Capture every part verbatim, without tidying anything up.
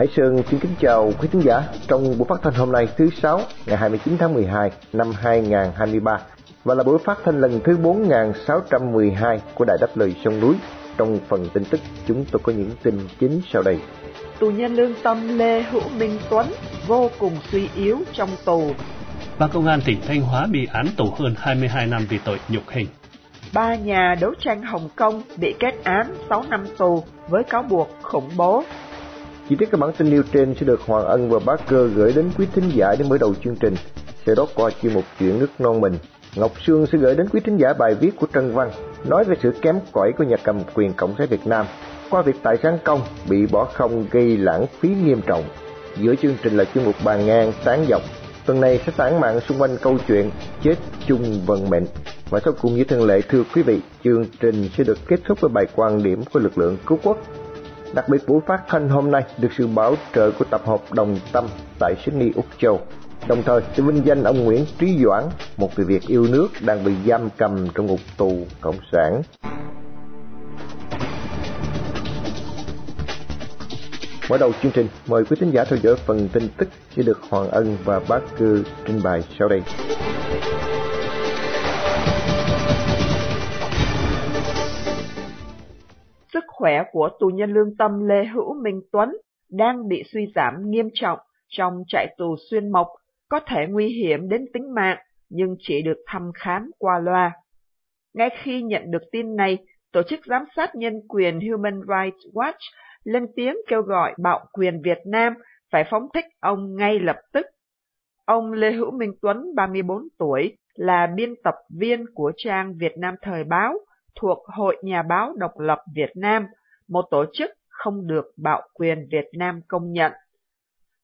Hải Sơn xin kính chào quý khán giả trong buổi phát thanh hôm nay thứ sáu ngày hai mươi chín tháng mười hai năm hai nghìn không trăm hai mươi ba và là buổi phát thanh lần thứ bốn nghìn sáu trăm mười hai của Đài Đáp Lời Sông Núi. Trong phần tin tức chúng tôi có những tin chính sau đây. Tù nhân lương tâm Lê Hữu Minh Tuấn vô cùng suy yếu trong tù. Và công an tỉnh Thanh Hóa bị án tù hơn hai mươi hai năm vì tội nhục hình. Ba nhà đấu tranh Hồng Kông bị kết án sáu năm tù với cáo buộc khủng bố. Chi tiết các bản tin nêu trên sẽ được Hoàng Ân và Bá Cơ gửi đến quý thính giả đến mở đầu chương trình. Sau đó qua chuyên mục Chuyện nước non mình, Ngọc Sương sẽ gửi đến quý thính giả bài viết của Trần Văn nói về sự kém cỏi của nhà cầm quyền Cộng sản Việt Nam qua việc tài sản công bị bỏ không gây lãng phí nghiêm trọng. Giữa chương trình là chuyên mục Bàn ngang tán dọc. Tuần này sẽ tản mạn xung quanh câu chuyện chết chung vận mệnh. Và sau cùng như thường lệ, thưa quý vị, chương trình sẽ được kết thúc với bài quan điểm của lực lượng cứu quốc. Đặc biệt buổi phát thanh hôm nay được sự bảo trợ của tập hợp Đồng Tâm tại Sydney, Úc Châu. Đồng thời sẽ vinh danh ông Nguyễn Trí Doãn, một người Việt yêu nước đang bị giam cầm trong ngục tù cộng sản. Mở đầu chương trình, mời quý thính giả theo dõi phần tin tức sẽ được Hoàng Ân và Bá Cư trình bày sau đây. Sức khỏe của tù nhân lương tâm Lê Hữu Minh Tuấn đang bị suy giảm nghiêm trọng trong trại tù Xuyên Mộc, có thể nguy hiểm đến tính mạng, nhưng chỉ được thăm khám qua loa. Ngay khi nhận được tin này, Tổ chức Giám sát Nhân quyền Human Rights Watch lên tiếng kêu gọi bạo quyền Việt Nam phải phóng thích ông ngay lập tức. Ông Lê Hữu Minh Tuấn, ba mươi bốn tuổi, là biên tập viên của trang Việt Nam Thời báo, thuộc Hội Nhà báo Độc lập Việt Nam, một tổ chức không được bạo quyền Việt Nam công nhận.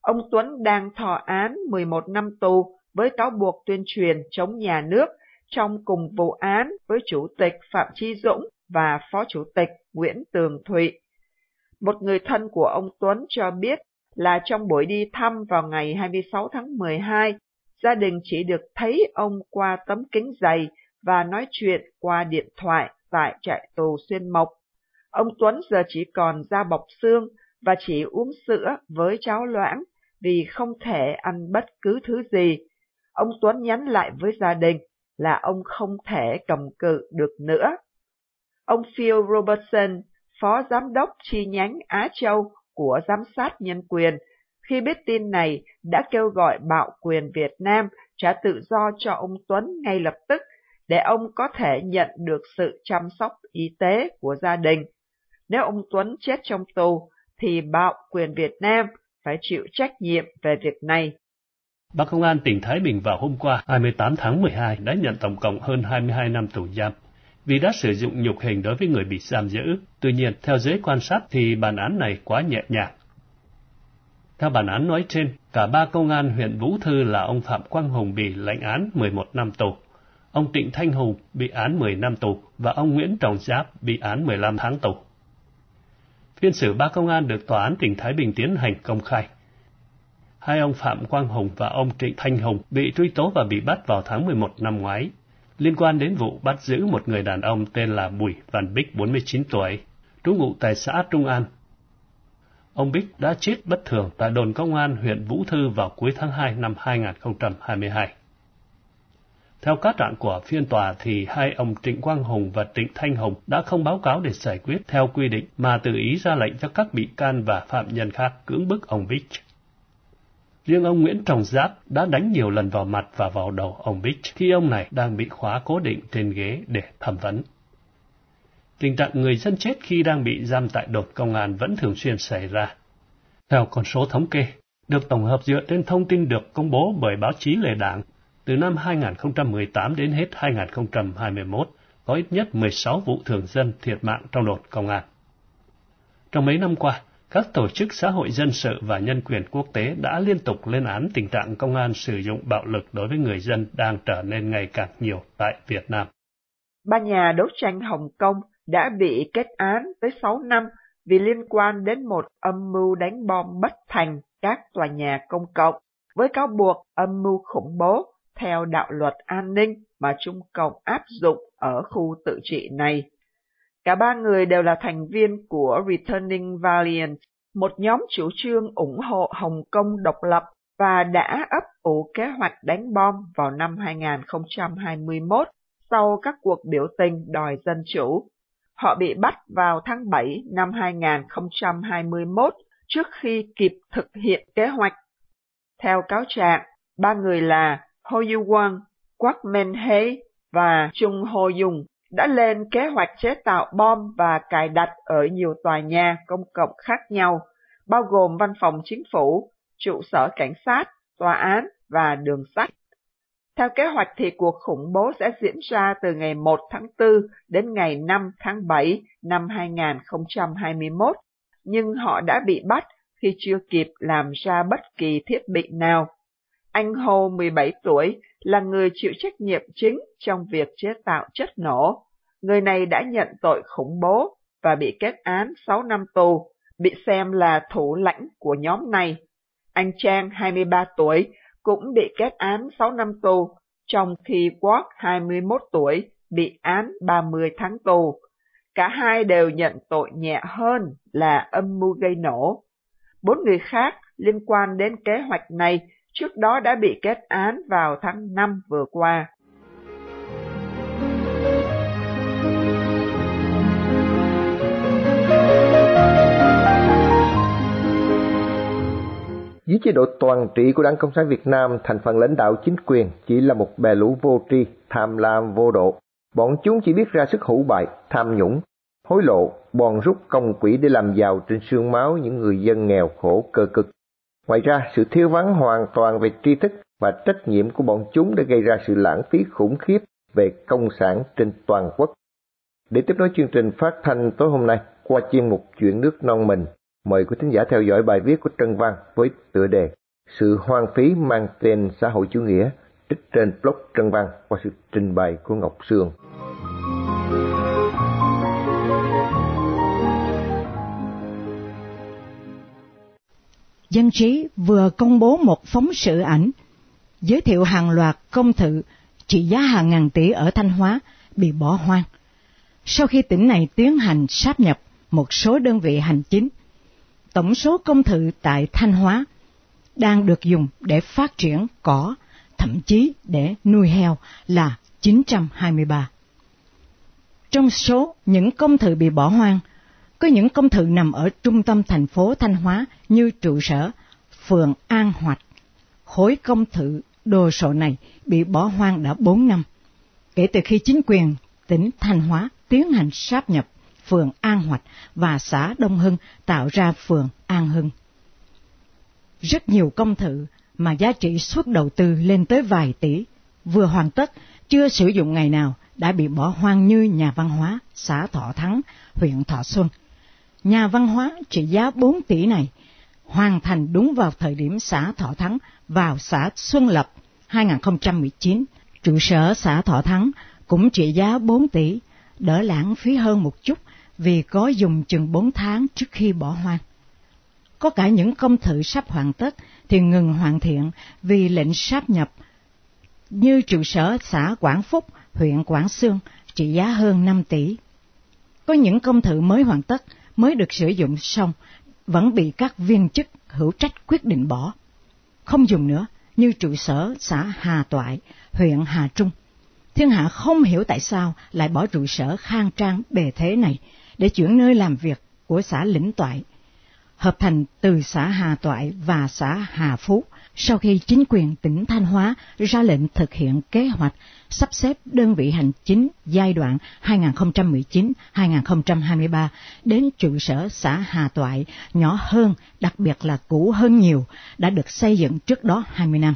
Ông Tuấn đang thọ án mười một năm tù với cáo buộc tuyên truyền chống nhà nước trong cùng vụ án với Chủ tịch Phạm Chi Dũng và Phó Chủ tịch Nguyễn Tường Thụy. Một người thân của ông Tuấn cho biết là trong buổi đi thăm vào ngày hai mươi sáu tháng mười hai, gia đình chỉ được thấy ông qua tấm kính dày và nói chuyện qua điện thoại tại trại tù Xuyên Mộc. Ông Tuấn giờ chỉ còn da bọc xương và chỉ uống sữa với cháo loãng vì không thể ăn bất cứ thứ gì. Ông Tuấn nhắn lại với gia đình là ông không thể cầm cự được nữa. Ông Phil Robertson, Phó Giám đốc chi nhánh Á Châu của Giám sát Nhân quyền, khi biết tin này đã kêu gọi bạo quyền Việt Nam trả tự do cho ông Tuấn ngay lập tức để ông có thể nhận được sự chăm sóc y tế của gia đình. Nếu ông Tuấn chết trong tù, thì bạo quyền Việt Nam phải chịu trách nhiệm về việc này. Ba công an tỉnh Thái Bình vào hôm qua hai mươi tám tháng mười hai đã nhận tổng cộng hơn hai mươi hai năm tù giam vì đã sử dụng nhục hình đối với người bị giam giữ. Tuy nhiên, theo giới quan sát thì bản án này quá nhẹ nhàng. Theo bản án nói trên, cả ba công an huyện Vũ Thư là ông Phạm Quang Hồng bị lãnh án mười một năm tù, ông Trịnh Thanh Hùng bị án mười năm tù và ông Nguyễn Trọng Giáp bị án mười lăm tháng tù. Phiên xử ba công an được Tòa án tỉnh Thái Bình tiến hành công khai. Hai ông Phạm Quang Hồng và ông Trịnh Thanh Hùng bị truy tố và bị bắt vào tháng mười một năm ngoái, liên quan đến vụ bắt giữ một người đàn ông tên là Bùi Văn Bích, bốn mươi chín tuổi, trú ngụ tại xã Trung An. Ông Bích đã chết bất thường tại đồn công an huyện Vũ Thư vào cuối tháng hai năm hai nghìn không trăm hai mươi hai. Theo cáo trạng của phiên tòa thì hai ông Trịnh Quang Hùng và Trịnh Thanh Hùng đã không báo cáo để giải quyết theo quy định mà tự ý ra lệnh cho các bị can và phạm nhân khác cưỡng bức ông Bích. Riêng ông Nguyễn Trọng Giáp đã đánh nhiều lần vào mặt và vào đầu ông Bích khi ông này đang bị khóa cố định trên ghế để thẩm vấn. Tình trạng người dân chết khi đang bị giam tại đồn công an vẫn thường xuyên xảy ra. Theo con số thống kê, được tổng hợp dựa trên thông tin được công bố bởi báo chí lề đảng, từ năm hai nghìn không trăm mười tám đến hết hai nghìn không trăm hai mươi mốt, có ít nhất mười sáu vụ thường dân thiệt mạng trong đồn công an. Trong mấy năm qua, các tổ chức xã hội dân sự và nhân quyền quốc tế đã liên tục lên án tình trạng công an sử dụng bạo lực đối với người dân đang trở nên ngày càng nhiều tại Việt Nam. Ba nhà đấu tranh Hồng Kông đã bị kết án tới sáu năm vì liên quan đến một âm mưu đánh bom bất thành các tòa nhà công cộng, với cáo buộc âm mưu khủng bố theo đạo luật an ninh mà Trung Cộng áp dụng ở khu tự trị này. Cả ba người đều là thành viên của Returning Valiant, một nhóm chủ trương ủng hộ Hồng Kông độc lập và đã ấp ủ kế hoạch đánh bom vào năm hai nghìn không trăm hai mươi mốt sau các cuộc biểu tình đòi dân chủ. Họ bị bắt vào tháng bảy năm hai nghìn không trăm hai mươi mốt trước khi kịp thực hiện kế hoạch. Theo cáo trạng, ba người là Hồ Y quan, Quách Mẫn Hề và Chung Hồ Dung đã lên kế hoạch chế tạo bom và cài đặt ở nhiều tòa nhà công cộng khác nhau, bao gồm văn phòng chính phủ, trụ sở cảnh sát, tòa án và đường sắt. Theo kế hoạch thì cuộc khủng bố sẽ diễn ra từ ngày một tháng tư đến ngày năm tháng bảy năm hai nghìn không trăm hai mươi mốt, nhưng họ đã bị bắt khi chưa kịp làm ra bất kỳ thiết bị nào. Anh Hồ, mười bảy tuổi, là người chịu trách nhiệm chính trong việc chế tạo chất nổ. Người này đã nhận tội khủng bố và bị kết án sáu năm tù, bị xem là thủ lãnh của nhóm này. Anh Trang, hai mươi ba tuổi, cũng bị kết án sáu năm tù, trong khi Quốc, hai mươi mốt tuổi, bị án ba mươi tháng tù. Cả hai đều nhận tội nhẹ hơn là âm mưu gây nổ. Bốn người khác liên quan đến kế hoạch này trước đó đã bị kết án vào tháng năm vừa qua. Dưới chế độ toàn trị của Đảng Cộng sản Việt Nam, thành phần lãnh đạo chính quyền chỉ là một bè lũ vô tri, tham lam vô độ. Bọn chúng chỉ biết ra sức hủ bại, tham nhũng, hối lộ, bòn rút công quỹ để làm giàu trên xương máu những người dân nghèo khổ cơ cực. Ngoài ra, sự thiếu vắng hoàn toàn về tri thức và trách nhiệm của bọn chúng đã gây ra sự lãng phí khủng khiếp về công sản trên toàn quốc. Để tiếp nối chương trình phát thanh tối hôm nay qua chuyên mục Chuyện nước non mình, mời quý thính giả theo dõi bài viết của Trần Văn với tựa đề Sự hoang phí mang tên xã hội chủ nghĩa, trích trên blog Trần Văn qua sự trình bày của Ngọc Sương. Dân trí vừa công bố một phóng sự ảnh giới thiệu hàng loạt công thự trị giá hàng ngàn tỷ ở Thanh Hóa bị bỏ hoang sau khi tỉnh này tiến hành sáp nhập một số đơn vị hành chính. Tổng số công thự tại Thanh Hóa đang được dùng để phát triển cỏ, thậm chí để nuôi heo là chín trăm hai mươi ba. Trong số những công thự bị bỏ hoang, có những công thự nằm ở trung tâm thành phố Thanh Hóa như trụ sở phường An Hoạch. Khối công thự đồ sộ này bị bỏ hoang đã bốn năm, kể từ khi chính quyền tỉnh Thanh Hóa tiến hành sáp nhập phường An Hoạch và xã Đông Hưng tạo ra phường An Hưng. Rất nhiều công thự mà giá trị suất đầu tư lên tới vài tỷ, vừa hoàn tất, chưa sử dụng ngày nào, đã bị bỏ hoang như nhà văn hóa xã Thọ Thắng, huyện Thọ Xuân. Nhà văn hóa trị giá bốn tỷ này hoàn thành đúng vào thời điểm xã Thọ Thắng vào xã Xuân Lập hai nghìn không trăm mười chín. Trụ sở xã Thọ Thắng cũng trị giá bốn tỷ, đỡ lãng phí hơn một chút vì có dùng chừng bốn tháng trước khi bỏ hoang. Có cả những công thự sắp hoàn tất thì ngừng hoàn thiện vì lệnh sáp nhập, như trụ sở xã Quảng Phúc, huyện Quảng Xương trị giá hơn năm tỷ. Có những công thự mới hoàn tất, mới được sử dụng xong, vẫn bị các viên chức hữu trách quyết định bỏ, không dùng nữa, như trụ sở xã Hà Toại, huyện Hà Trung. Thiên hạ không hiểu tại sao lại bỏ trụ sở khang trang bề thế này để chuyển nơi làm việc của xã Lĩnh Toại, hợp thành từ xã Hà Toại và xã Hà Phú sau khi chính quyền tỉnh Thanh Hóa ra lệnh thực hiện kế hoạch sắp xếp đơn vị hành chính giai đoạn hai nghìn không trăm mười chín đến hai nghìn không trăm hai mươi ba đến trụ sở xã Hà Toại nhỏ hơn, đặc biệt là cũ hơn nhiều, đã được xây dựng trước đó hai mươi năm.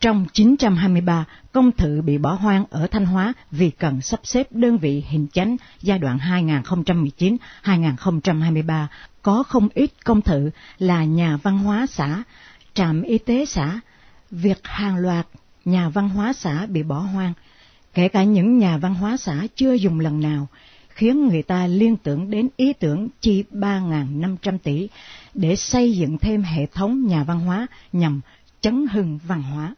Trong chín trăm hai mươi ba công thự bị bỏ hoang ở Thanh Hóa vì cần sắp xếp đơn vị hành chánh giai đoạn hai nghìn không trăm mười chín đến hai nghìn không trăm hai mươi ba, có không ít công thự là nhà văn hóa xã, trạm y tế xã. Việc hàng loạt nhà văn hóa xã bị bỏ hoang, kể cả những nhà văn hóa xã chưa dùng lần nào, khiến người ta liên tưởng đến ý tưởng chi ba nghìn năm trăm tỷ để xây dựng thêm hệ thống nhà văn hóa nhằm chấn hưng văn hóa.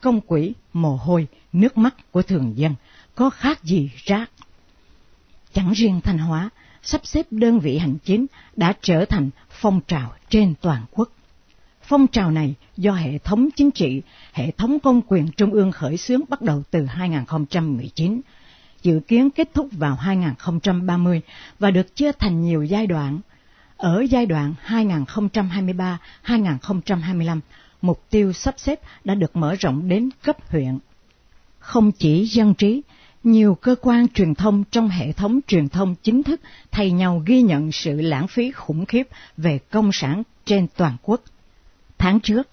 Công quỹ, mồ hôi, nước mắt của thường dân có khác gì rác. Chẳng riêng Thanh Hóa, sắp xếp đơn vị hành chính đã trở thành phong trào trên toàn quốc. Phong trào này do hệ thống chính trị, hệ thống công quyền trung ương khởi xướng bắt đầu từ hai nghìn không trăm mười chín, dự kiến kết thúc vào hai nghìn không trăm ba mươi và được chia thành nhiều giai đoạn. Ở giai đoạn hai nghìn không trăm hai mươi ba đến hai nghìn không trăm hai mươi lăm, mục tiêu sắp xếp đã được mở rộng đến cấp huyện. Không chỉ dân trí, nhiều cơ quan truyền thông trong hệ thống truyền thông chính thức thay nhau ghi nhận sự lãng phí khủng khiếp về công sản trên toàn quốc. Tháng trước,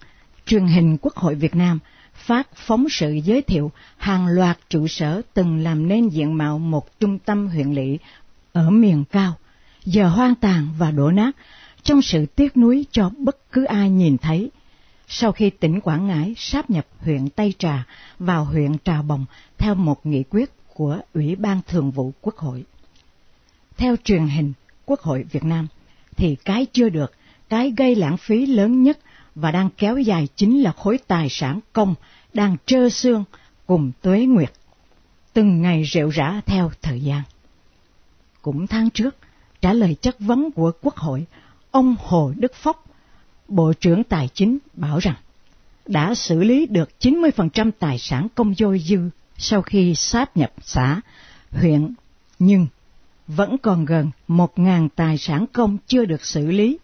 truyền hình Quốc hội Việt Nam phát phóng sự giới thiệu hàng loạt trụ sở từng làm nên diện mạo một trung tâm huyện lỵ ở miền cao, giờ hoang tàn và đổ nát, trong sự tiếc nuối cho bất cứ ai nhìn thấy. Sau khi tỉnh Quảng Ngãi sáp nhập huyện Tây Trà vào huyện Trà Bồng theo một nghị quyết của Ủy ban Thường vụ Quốc hội. Theo truyền hình Quốc hội Việt Nam, thì cái chưa được, cái gây lãng phí lớn nhất và đang kéo dài chính là khối tài sản công đang trơ xương cùng tuế nguyệt, từng ngày rệu rã theo thời gian. Cũng tháng trước, trả lời chất vấn của Quốc hội, ông Hồ Đức Phóc, Bộ trưởng Tài chính bảo rằng đã xử lý được chín mươi phần trăm tài sản công dôi dư sau khi sáp nhập xã, huyện, nhưng vẫn còn gần một nghìn tài sản công chưa được xử lý,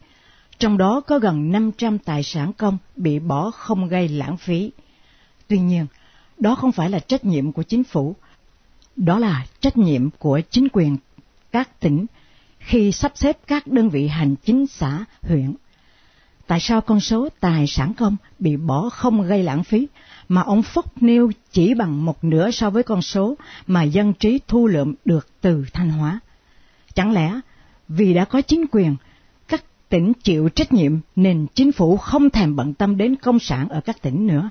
trong đó có gần năm trăm tài sản công bị bỏ không gây lãng phí. Tuy nhiên, đó không phải là trách nhiệm của chính phủ, đó là trách nhiệm của chính quyền các tỉnh khi sắp xếp các đơn vị hành chính xã, huyện. Tại sao con số tài sản công bị bỏ không gây lãng phí mà ông Phúc nêu chỉ bằng một nửa so với con số mà dân trí thu lượm được từ Thanh Hóa? Chẳng lẽ vì đã có chính quyền, các tỉnh chịu trách nhiệm nên chính phủ không thèm bận tâm đến công sản ở các tỉnh nữa?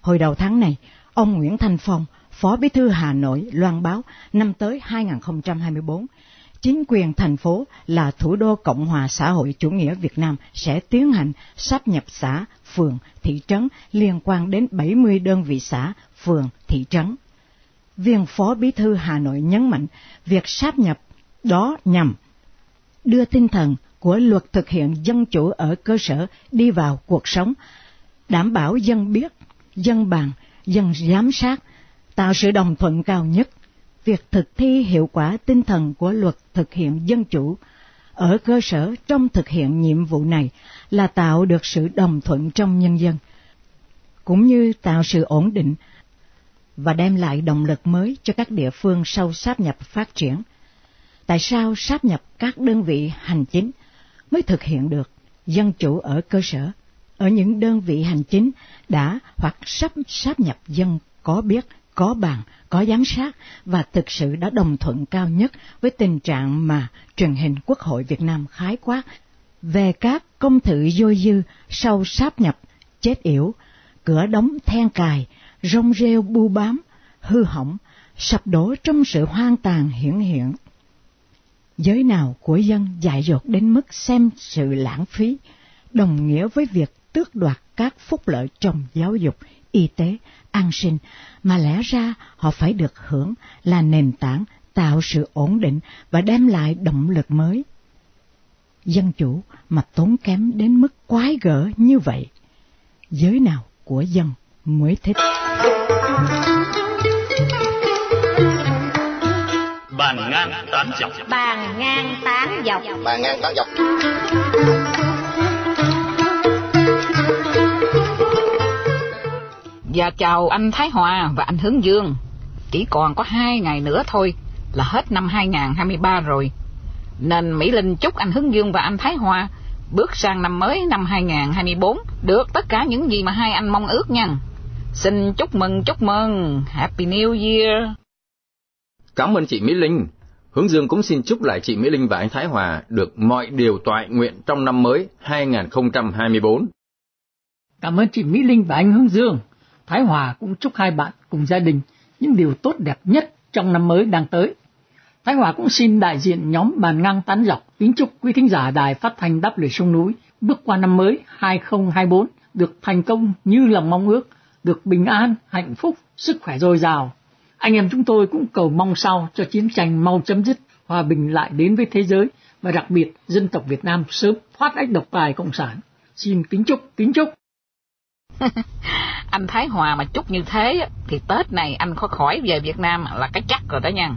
Hồi đầu tháng này, ông Nguyễn Thành Phong, Phó Bí thư Hà Nội loan báo năm tới hai nghìn không trăm hai mươi bốn, chính quyền thành phố là thủ đô Cộng hòa xã hội chủ nghĩa Việt Nam sẽ tiến hành sáp nhập xã, phường, thị trấn liên quan đến bảy mươi đơn vị xã, phường, thị trấn. Viên Phó Bí thư Hà Nội nhấn mạnh việc sáp nhập đó nhằm đưa tinh thần của luật thực hiện dân chủ ở cơ sở đi vào cuộc sống, đảm bảo dân biết, dân bàn, dân giám sát, tạo sự đồng thuận cao nhất. Việc thực thi hiệu quả tinh thần của luật thực hiện dân chủ ở cơ sở trong thực hiện nhiệm vụ này là tạo được sự đồng thuận trong nhân dân, cũng như tạo sự ổn định và đem lại động lực mới cho các địa phương sau sáp nhập phát triển. Tại sao sáp nhập các đơn vị hành chính mới thực hiện được dân chủ ở cơ sở ở những đơn vị hành chính đã hoặc sắp sáp nhập dân có biết, có bàn, có giám sát và thực sự đã đồng thuận cao nhất với tình trạng mà truyền hình Quốc hội Việt Nam khái quát về các công thự dôi dư sau sáp nhập, chết yểu, cửa đóng then cài, rong rêu bu bám, hư hỏng, sập đổ trong sự hoang tàn hiển hiện. Giới nào của dân dại dột đến mức xem sự lãng phí đồng nghĩa với việc tước đoạt các phúc lợi trong giáo dục, y tế, an sinh mà lẽ ra họ phải được hưởng là nền tảng tạo sự ổn định và đem lại động lực mới. Dân chủ mà tốn kém đến mức quái gở như vậy, giới nào của dân mới thích. Bàn ngang tán dọc. Bàn ngang tán dọc. Bàn ngang tán dọc. Và chào anh Thái Hòa và anh Hướng Dương. Chỉ còn có hai ngày nữa thôi là hết năm hai nghìn không trăm hai mươi ba rồi. Nên Mỹ Linh chúc anh Hướng Dương và anh Thái Hòa bước sang năm mới năm hai nghìn không trăm hai mươi bốn được tất cả những gì mà hai anh mong ước nha. Xin chúc mừng, chúc mừng. Happy New Year. Cảm ơn chị Mỹ Linh. Hướng Dương cũng xin chúc lại chị Mỹ Linh và anh Thái Hòa được mọi điều toại nguyện trong năm mới hai nghìn không trăm hai mươi bốn. Cảm ơn chị Mỹ Linh và anh Hướng Dương. Thái Hòa cũng chúc hai bạn cùng gia đình những điều tốt đẹp nhất trong năm mới đang tới. Thái Hòa cũng xin đại diện nhóm Bàn Ngang Tán Dọc kính chúc quý thính giả Đài Phát thanh Đáp Lời Sông Núi bước qua năm mới hai nghìn không trăm hai mươi bốn được thành công như lòng mong ước, được bình an, hạnh phúc, sức khỏe dồi dào. Anh em chúng tôi cũng cầu mong sao cho chiến tranh mau chấm dứt, hòa bình lại đến với thế giới và đặc biệt dân tộc Việt Nam sớm thoát ách độc tài cộng sản. Xin kính chúc, kính chúc. Anh Thái Hòa mà chúc như thế thì Tết này anh khó khỏi về Việt Nam là cái chắc rồi đó nha.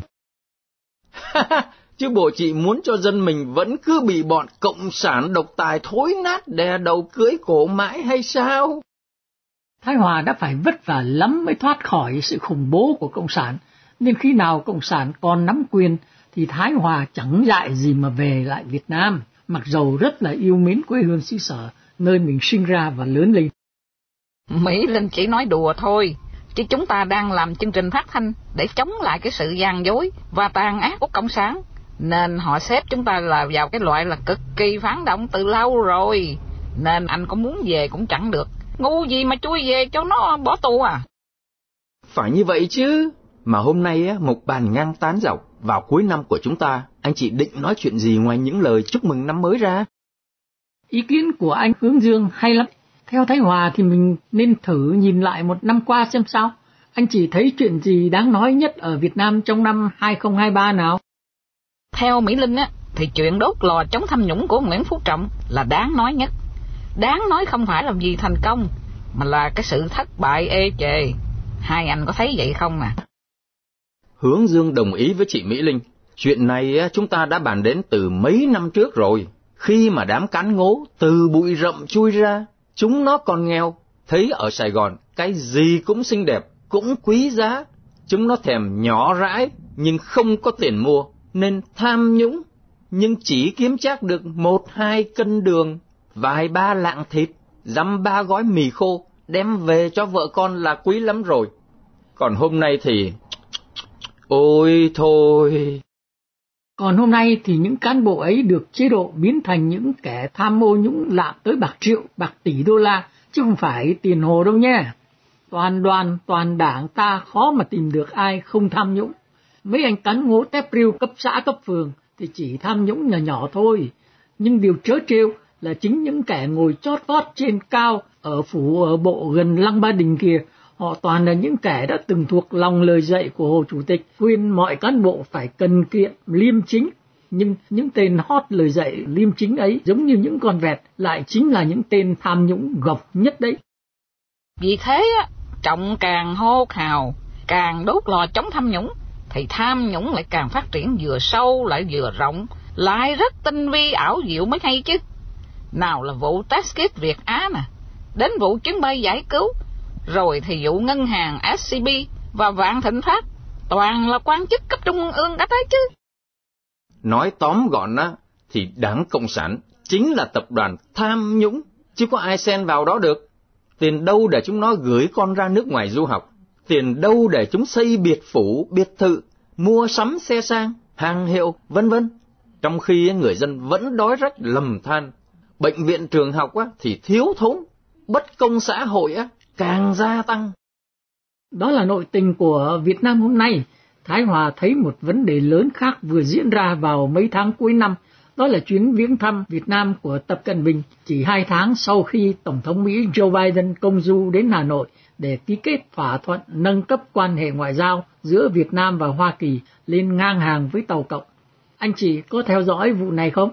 Chứ bộ chị muốn cho dân mình vẫn cứ bị bọn cộng sản độc tài thối nát đè đầu cưỡi cổ mãi hay sao? Thái Hòa đã phải vất vả lắm mới thoát khỏi sự khủng bố của cộng sản, nên khi nào cộng sản còn nắm quyền thì Thái Hòa chẳng dại gì mà về lại Việt Nam, mặc dầu rất là yêu mến quê hương xứ sở, nơi mình sinh ra và lớn lên. Mỹ Linh chỉ nói đùa thôi, chứ chúng ta đang làm chương trình phát thanh để chống lại cái sự gian dối và tàn ác của cộng sản, nên họ xếp chúng ta là vào cái loại là cực kỳ phản động từ lâu rồi, nên anh có muốn về cũng chẳng được. Ngu gì mà chui về cho nó bỏ tù à? Phải như vậy chứ. Mà hôm nay á, một bàn ngang tán dọc vào cuối năm của chúng ta, anh chị định nói chuyện gì ngoài những lời chúc mừng năm mới ra? Ý kiến của anh Hướng Dương hay lắm. Theo Thái Hòa thì mình nên thử nhìn lại một năm qua xem sao. Anh chị thấy chuyện gì đáng nói nhất ở Việt Nam trong năm hai không hai ba nào? Theo Mỹ Linh á, thì chuyện đốt lò chống tham nhũng của Nguyễn Phú Trọng là đáng nói nhất. Đáng nói không phải làm gì thành công, mà là cái sự thất bại ê chề. Hai anh có thấy vậy không à? Hướng Dương đồng ý với chị Mỹ Linh. Chuyện này chúng ta đã bàn đến từ mấy năm trước rồi. Khi mà đám cán ngố từ bụi rậm chui ra, chúng nó còn nghèo, thấy ở Sài Gòn cái gì cũng xinh đẹp, cũng quý giá. Chúng nó thèm nhỏ rãi, nhưng không có tiền mua, nên tham nhũng, nhưng chỉ kiếm trác được một hai cân đường, vài ba lạng thịt, dăm ba gói mì khô, đem về cho vợ con là quý lắm rồi. Còn hôm nay thì... ôi thôi! Còn hôm nay thì những cán bộ ấy được chế độ biến thành những kẻ tham ô nhũng lạm tới bạc triệu, bạc tỷ đô la, chứ không phải tiền hồ đâu nha. Toàn đoàn, toàn đảng ta khó mà tìm được ai không tham nhũng. Mấy anh cán ngố tép riu cấp xã cấp phường thì chỉ tham nhũng nhỏ nhỏ thôi. Nhưng điều trớ trêu là chính những kẻ ngồi chót vót trên cao ở phủ ở bộ gần Lăng Ba Đình kia, họ toàn là những kẻ đã từng thuộc lòng lời dạy của Hồ Chủ tịch khuyên mọi cán bộ phải cần kiệm liêm chính. Nhưng những tên hót lời dạy liêm chính ấy giống như những con vẹt, lại chính là những tên tham nhũng gọc nhất đấy. Vì thế Trọng càng hô hào, càng đốt lò chống tham nhũng, thì tham nhũng lại càng phát triển vừa sâu lại vừa rộng, lại rất tinh vi ảo diệu mới hay chứ. Nào là vụ Taxit Việt Á nè, đến vụ chuyến bay giải cứu, rồi thì vụ ngân hàng ét xê bê và Vạn Thịnh Phát, toàn là quan chức cấp trung ương đã thấy chứ. Nói tóm gọn á, thì Đảng Cộng sản chính là tập đoàn tham nhũng, chứ có ai xen vào đó được. Tiền đâu để chúng nó gửi con ra nước ngoài du học, tiền đâu để chúng xây biệt phủ, biệt thự, mua sắm xe sang, hàng hiệu, vân vân. Trong khi người dân vẫn đói rách lầm than, bệnh viện trường học á, thì thiếu thốn, bất công xã hội á, càng gia tăng. Đó là nội tình của Việt Nam hôm nay. Thái Hòa thấy một vấn đề lớn khác vừa diễn ra vào mấy tháng cuối năm, đó là chuyến viếng thăm Việt Nam của Tập Cận Bình chỉ hai tháng sau khi Tổng thống Mỹ Joe Biden công du đến Hà Nội để ký kết thỏa thuận nâng cấp quan hệ ngoại giao giữa Việt Nam và Hoa Kỳ lên ngang hàng với Tàu Cộng. Anh chị có theo dõi vụ này không?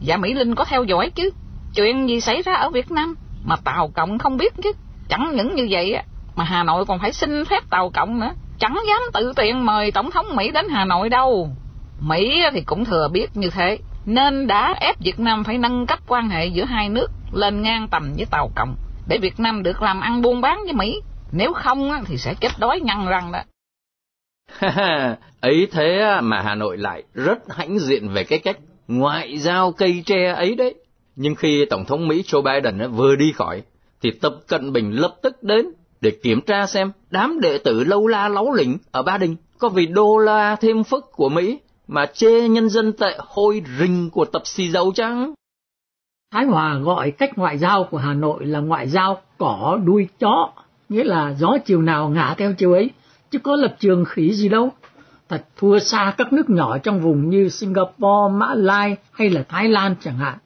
Dạ Mỹ Linh có theo dõi chứ. Chuyện gì xảy ra ở Việt Nam mà Tàu Cộng không biết chứ. Chẳng những như vậy mà Hà Nội còn phải xin phép Tàu Cộng nữa, chẳng dám tự tiện mời Tổng thống Mỹ đến Hà Nội đâu. Mỹ thì cũng thừa biết như thế, nên đã ép Việt Nam phải nâng cấp quan hệ giữa hai nước lên ngang tầm với Tàu Cộng, để Việt Nam được làm ăn buôn bán với Mỹ, nếu không thì sẽ chết đói nhăn răng đó. Ấy thế mà Hà Nội lại rất hãnh diện về cái cách ngoại giao cây tre ấy đấy. Nhưng khi Tổng thống Mỹ Joe Biden vừa đi khỏi, thì Tập Cận Bình lập tức đến để kiểm tra xem đám đệ tử lâu la láu lỉnh ở Ba Đình có vì đô la thêm phức của Mỹ mà chê nhân dân tệ hôi rình của Tập xì dầu chăng? Thái Hòa gọi cách ngoại giao của Hà Nội là ngoại giao cỏ đuôi chó, nghĩa là gió chiều nào ngả theo chiều ấy, chứ có lập trường khỉ gì đâu. Thật thua xa các nước nhỏ trong vùng như Singapore, Mã Lai hay là Thái Lan chẳng hạn.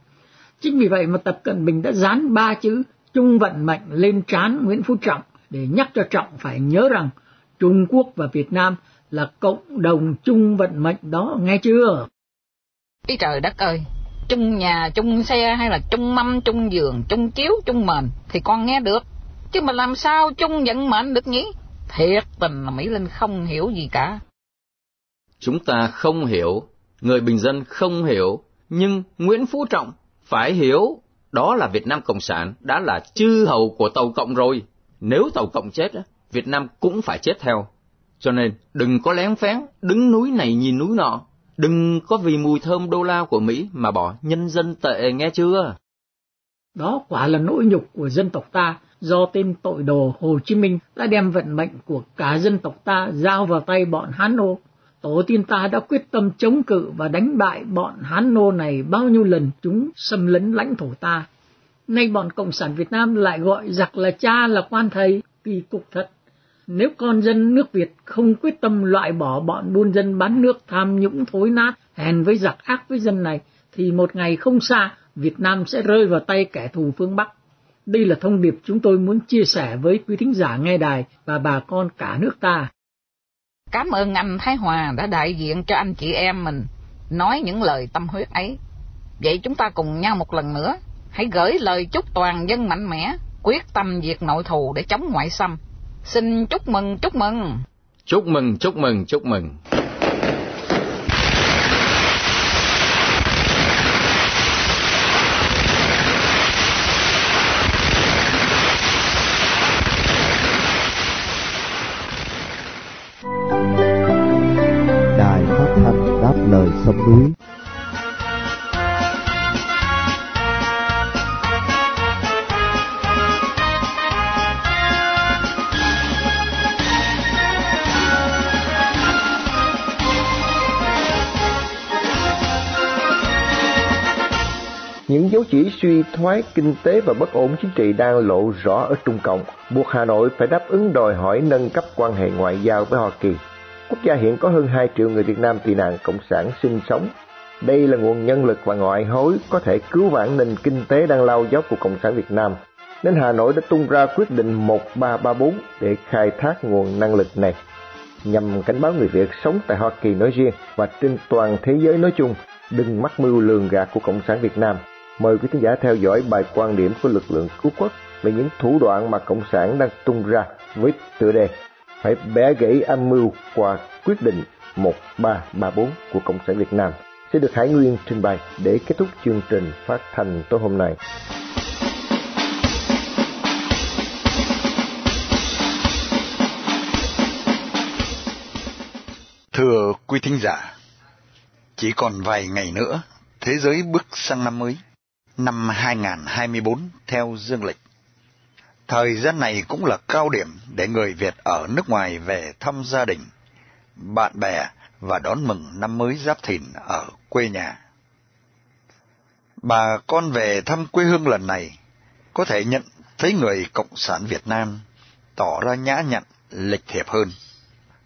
Chính vì vậy mà Tập Cận Bình đã dán ba chữ chung vận mệnh lên trán Nguyễn Phú Trọng để nhắc cho Trọng phải nhớ rằng Trung Quốc và Việt Nam là cộng đồng chung vận mệnh đó, nghe chưa? Ý trời đất ơi, chung nhà, chung xe hay là chung mâm, chung giường, chung chiếu, chung mền thì con nghe được. Chứ mà làm sao chung vận mệnh được nhỉ? Thiệt tình là Mỹ Linh không hiểu gì cả. Chúng ta không hiểu, người bình dân không hiểu, nhưng Nguyễn Phú Trọng phải hiểu. Đó là Việt Nam Cộng sản đã là chư hầu của Tàu Cộng rồi. Nếu Tàu Cộng chết, Việt Nam cũng phải chết theo. Cho nên đừng có lén phén, đứng núi này nhìn núi nọ. Đừng có vì mùi thơm đô la của Mỹ mà bỏ nhân dân tệ, nghe chưa? Đó quả là nỗi nhục của dân tộc ta, do tên tội đồ Hồ Chí Minh đã đem vận mệnh của cả dân tộc ta giao vào tay bọn Hán Nô. Tổ tiên ta đã quyết tâm chống cự và đánh bại bọn Hán Nô này bao nhiêu lần chúng xâm lấn lãnh thổ ta. Nay bọn Cộng sản Việt Nam lại gọi giặc là cha là quan thầy, kỳ cục thật. Nếu con dân nước Việt không quyết tâm loại bỏ bọn buôn dân bán nước tham nhũng thối nát, hèn với giặc ác với dân này, thì một ngày không xa Việt Nam sẽ rơi vào tay kẻ thù phương Bắc. Đây là thông điệp chúng tôi muốn chia sẻ với quý thính giả nghe đài và bà con cả nước ta. Cảm ơn anh Thái Hòa đã đại diện cho anh chị em mình nói những lời tâm huyết ấy. Vậy chúng ta cùng nhau một lần nữa, hãy gửi lời chúc toàn dân mạnh mẽ, quyết tâm diệt nội thù để chống ngoại xâm. Xin chúc mừng, chúc mừng. Chúc mừng, chúc mừng, chúc mừng. Đài Phát thanh Đáp Lời Sông Núi. Những dấu chỉ suy thoái kinh tế và bất ổn chính trị đang lộ rõ ở Trung Cộng, buộc Hà Nội phải đáp ứng đòi hỏi nâng cấp quan hệ ngoại giao với Hoa Kỳ. Quốc gia hiện có hơn hai triệu người Việt Nam tị nạn Cộng sản sinh sống. Đây là nguồn nhân lực và ngoại hối có thể cứu vãn nền kinh tế đang lao dốc của Cộng sản Việt Nam, nên Hà Nội đã tung ra quyết định một ba ba bốn để khai thác nguồn năng lực này, nhằm cảnh báo người Việt sống tại Hoa Kỳ nói riêng và trên toàn thế giới nói chung, đừng mắc mưu lường gạt của Cộng sản Việt Nam. Mời quý khán giả theo dõi bài quan điểm của lực lượng cứu quốc về những thủ đoạn mà Cộng sản đang tung ra với tựa đề "Phải bẻ gãy âm mưu qua quyết định một ba ba bốn của Cộng sản Việt Nam" sẽ được Hải Nguyên trình bày để kết thúc chương trình phát thanh tối hôm nay. Thưa quý thính giả, chỉ còn vài ngày nữa, thế giới bước sang năm mới, năm hai không hai tư theo dương lịch. Thời gian này cũng là cao điểm để người Việt ở nước ngoài về thăm gia đình, bạn bè và đón mừng năm mới Giáp Thìn ở quê nhà. Bà con về thăm quê hương lần này có thể nhận thấy người Cộng sản Việt Nam tỏ ra nhã nhặn, lịch thiệp hơn.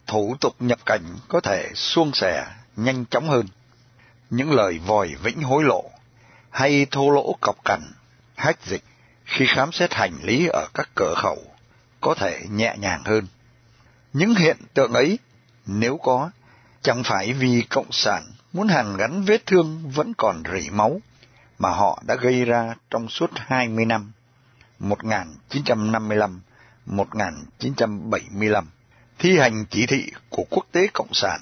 Thủ tục nhập cảnh có thể suôn sẻ, nhanh chóng hơn. Những lời vòi vĩnh hối lộ hay thô lỗ cọc cằn, hách dịch khi khám xét hành lý ở các cửa khẩu có thể nhẹ nhàng hơn. Những hiện tượng ấy, nếu có, chẳng phải vì Cộng sản muốn hàn gắn vết thương vẫn còn rỉ máu mà họ đã gây ra trong suốt hai mươi năm, một chín năm lăm đến một chín bảy lăm, thi hành chỉ thị của quốc tế Cộng sản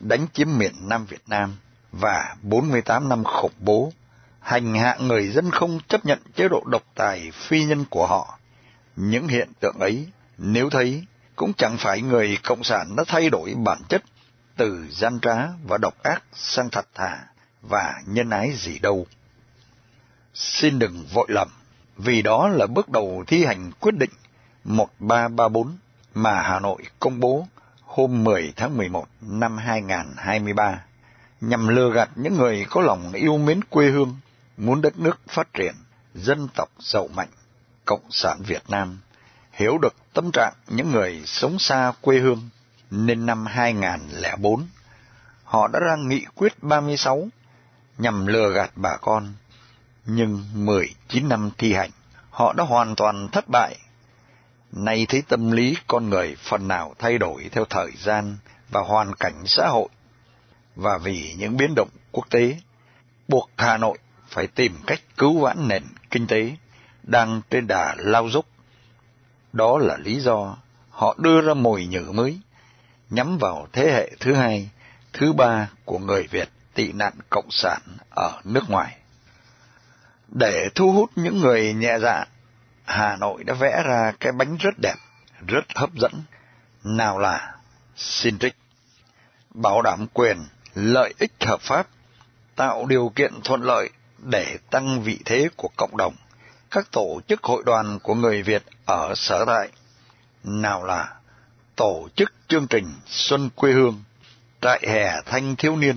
đánh chiếm miền Nam Việt Nam và bốn mươi tám năm khủng bố, hành hạ người dân không chấp nhận chế độ độc tài phi nhân của họ. Những hiện tượng ấy, nếu thấy, cũng chẳng phải người Cộng sản đã thay đổi bản chất từ gian trá và độc ác sang thật thà và nhân ái gì đâu. Xin đừng vội lầm, vì đó là bước đầu thi hành quyết định một ba ba bốn mà Hà Nội công bố hôm mười tháng mười một năm hai nghìn không trăm hai mươi ba. Nhằm lừa gạt những người có lòng yêu mến quê hương, muốn đất nước phát triển, dân tộc giàu mạnh. Cộng sản Việt Nam hiểu được tâm trạng những người sống xa quê hương, nên năm hai không không bốn, họ đã ra nghị quyết ba mươi sáu nhằm lừa gạt bà con. Nhưng mười chín năm thi hành, họ đã hoàn toàn thất bại. Nay thấy tâm lý con người phần nào thay đổi theo thời gian và hoàn cảnh xã hội, và vì những biến động quốc tế, buộc Hà Nội phải tìm cách cứu vãn nền kinh tế đang trên đà lao dốc. Đó là lý do họ đưa ra mồi nhử mới, nhắm vào thế hệ thứ hai, thứ ba của người Việt tị nạn cộng sản ở nước ngoài. Để thu hút những người nhẹ dạ, Hà Nội đã vẽ ra cái bánh rất đẹp, rất hấp dẫn, nào là xin trích, bảo đảm quyền, lợi ích hợp pháp, tạo điều kiện thuận lợi để tăng vị thế của cộng đồng, các tổ chức hội đoàn của người Việt ở sở tại, nào là tổ chức chương trình Xuân Quê Hương, trại hè thanh thiếu niên,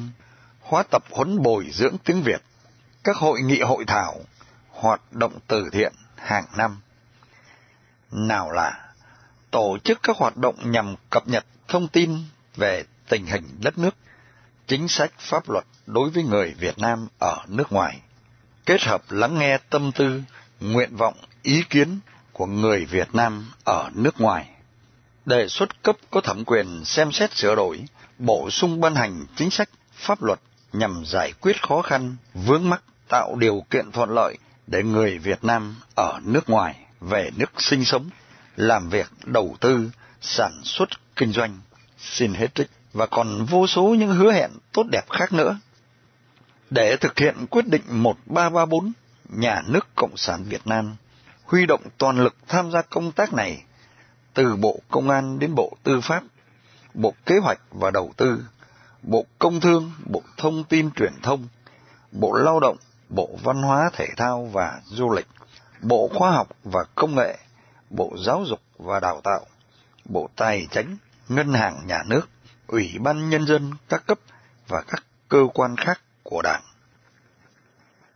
khóa tập huấn bồi dưỡng tiếng Việt, các hội nghị hội thảo, hoạt động từ thiện hàng năm, nào là tổ chức các hoạt động nhằm cập nhật thông tin về tình hình đất nước, chính sách pháp luật đối với người Việt Nam ở nước ngoài, kết hợp lắng nghe tâm tư, nguyện vọng, ý kiến của người Việt Nam ở nước ngoài, đề xuất cấp có thẩm quyền xem xét sửa đổi, bổ sung ban hành chính sách, pháp luật nhằm giải quyết khó khăn, vướng mắc, tạo điều kiện thuận lợi để người Việt Nam ở nước ngoài về nước sinh sống, làm việc, đầu tư, sản xuất, kinh doanh, xin hết trích, và còn vô số những hứa hẹn tốt đẹp khác nữa. Để thực hiện quyết định một ba ba bốn, Nhà nước Cộng sản Việt Nam huy động toàn lực tham gia công tác này, từ Bộ Công an đến Bộ Tư pháp, Bộ Kế hoạch và Đầu tư, Bộ Công Thương, Bộ Thông tin Truyền thông, Bộ Lao động, Bộ Văn hóa Thể thao và Du lịch, Bộ Khoa học và Công nghệ, Bộ Giáo dục và Đào tạo, Bộ Tài chính, Ngân hàng Nhà nước, Ủy ban Nhân dân các cấp và các cơ quan khác của Đảng.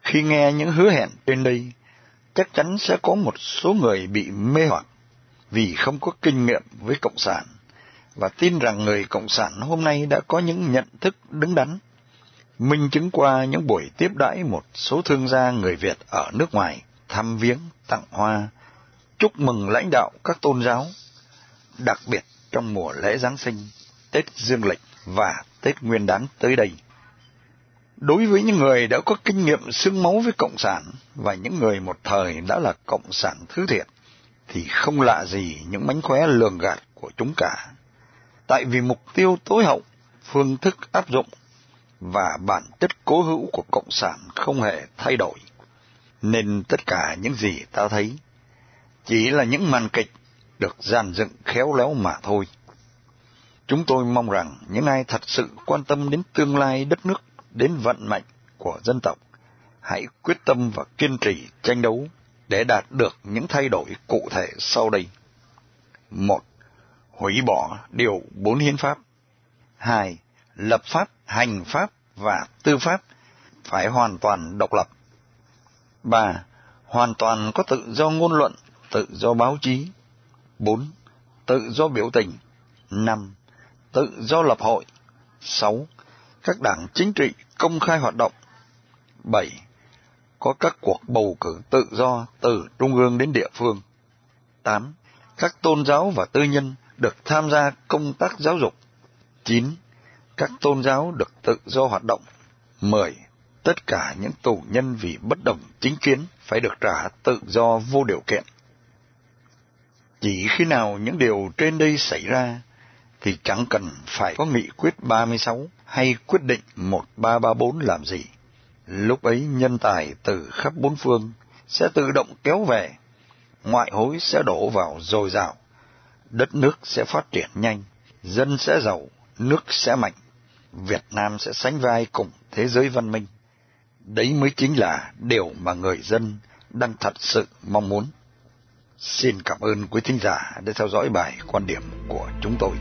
Khi nghe những hứa hẹn trên đây, chắc chắn sẽ có một số người bị mê hoặc vì không có kinh nghiệm với Cộng sản, và tin rằng người Cộng sản hôm nay đã có những nhận thức đúng đắn. Minh chứng qua những buổi tiếp đãi một số thương gia người Việt ở nước ngoài, thăm viếng, tặng hoa, chúc mừng lãnh đạo các tôn giáo, đặc biệt trong mùa lễ Giáng sinh, Tết Dương lịch và Tết Nguyên đán tới đây. Đối với những người đã có kinh nghiệm xương máu với Cộng sản và những người một thời đã là Cộng sản thứ thiệt, thì không lạ gì những mánh khóe lường gạt của chúng cả. Tại vì mục tiêu tối hậu, phương thức áp dụng và bản chất cố hữu của Cộng sản không hề thay đổi, nên tất cả những gì ta thấy chỉ là những màn kịch được dàn dựng khéo léo mà thôi. Chúng tôi mong rằng những ai thật sự quan tâm đến tương lai đất nước, đến vận mệnh của dân tộc, hãy quyết tâm và kiên trì tranh đấu để đạt được những thay đổi cụ thể sau đây. một. Hủy bỏ điều bốn hiến pháp. Hai. Lập pháp, hành pháp và tư pháp phải hoàn toàn độc lập. Ba. Hoàn toàn có tự do ngôn luận, tự do báo chí. Bốn. Tự do biểu tình. Năm. Tự do lập hội. Sáu. Các đảng chính trị công khai hoạt động. Bảy. Có các cuộc bầu cử tự do từ trung ương đến địa phương. Tám. Các tôn giáo và tư nhân được tham gia công tác giáo dục. Chín. Các tôn giáo được tự do hoạt động. Mười. Tất cả những tù nhân vì bất đồng chính kiến phải được trả tự do vô điều kiện. Chỉ khi nào những điều trên đây xảy ra, thì chẳng cần phải có nghị quyết ba mươi sáu hay quyết định một ba ba bốn làm gì. Lúc ấy nhân tài từ khắp bốn phương sẽ tự động kéo về, ngoại hối sẽ đổ vào dồi dào, đất nước sẽ phát triển nhanh, dân sẽ giàu, nước sẽ mạnh, Việt Nam sẽ sánh vai cùng thế giới văn minh. Đấy mới chính là điều mà người dân đang thật sự mong muốn. Xin cảm ơn quý thính giả đã theo dõi bài quan điểm của chúng tôi.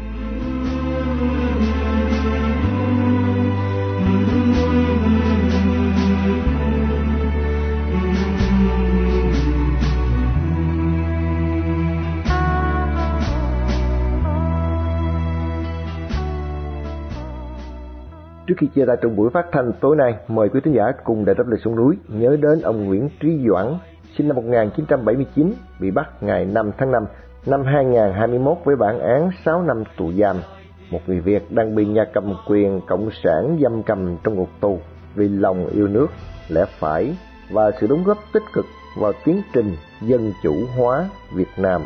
Trước khi chia tay trong buổi phát thanh tối nay, mời quý thính giả cùng Đài Đáp Lời Sông Núi nhớ đến ông Nguyễn Trí Doãn, sinh năm một nghìn chín trăm bảy mươi chín, bị bắt ngày năm tháng 5 năm hai nghìn không trăm hai mươi mốt với bản án sáu năm tù giam. một người Việt đang bị nhà cầm quyền cộng sản giam cầm trong ngục tù vì lòng yêu nước, lẽ phải và sự đóng góp tích cực vào tiến trình dân chủ hóa Việt Nam.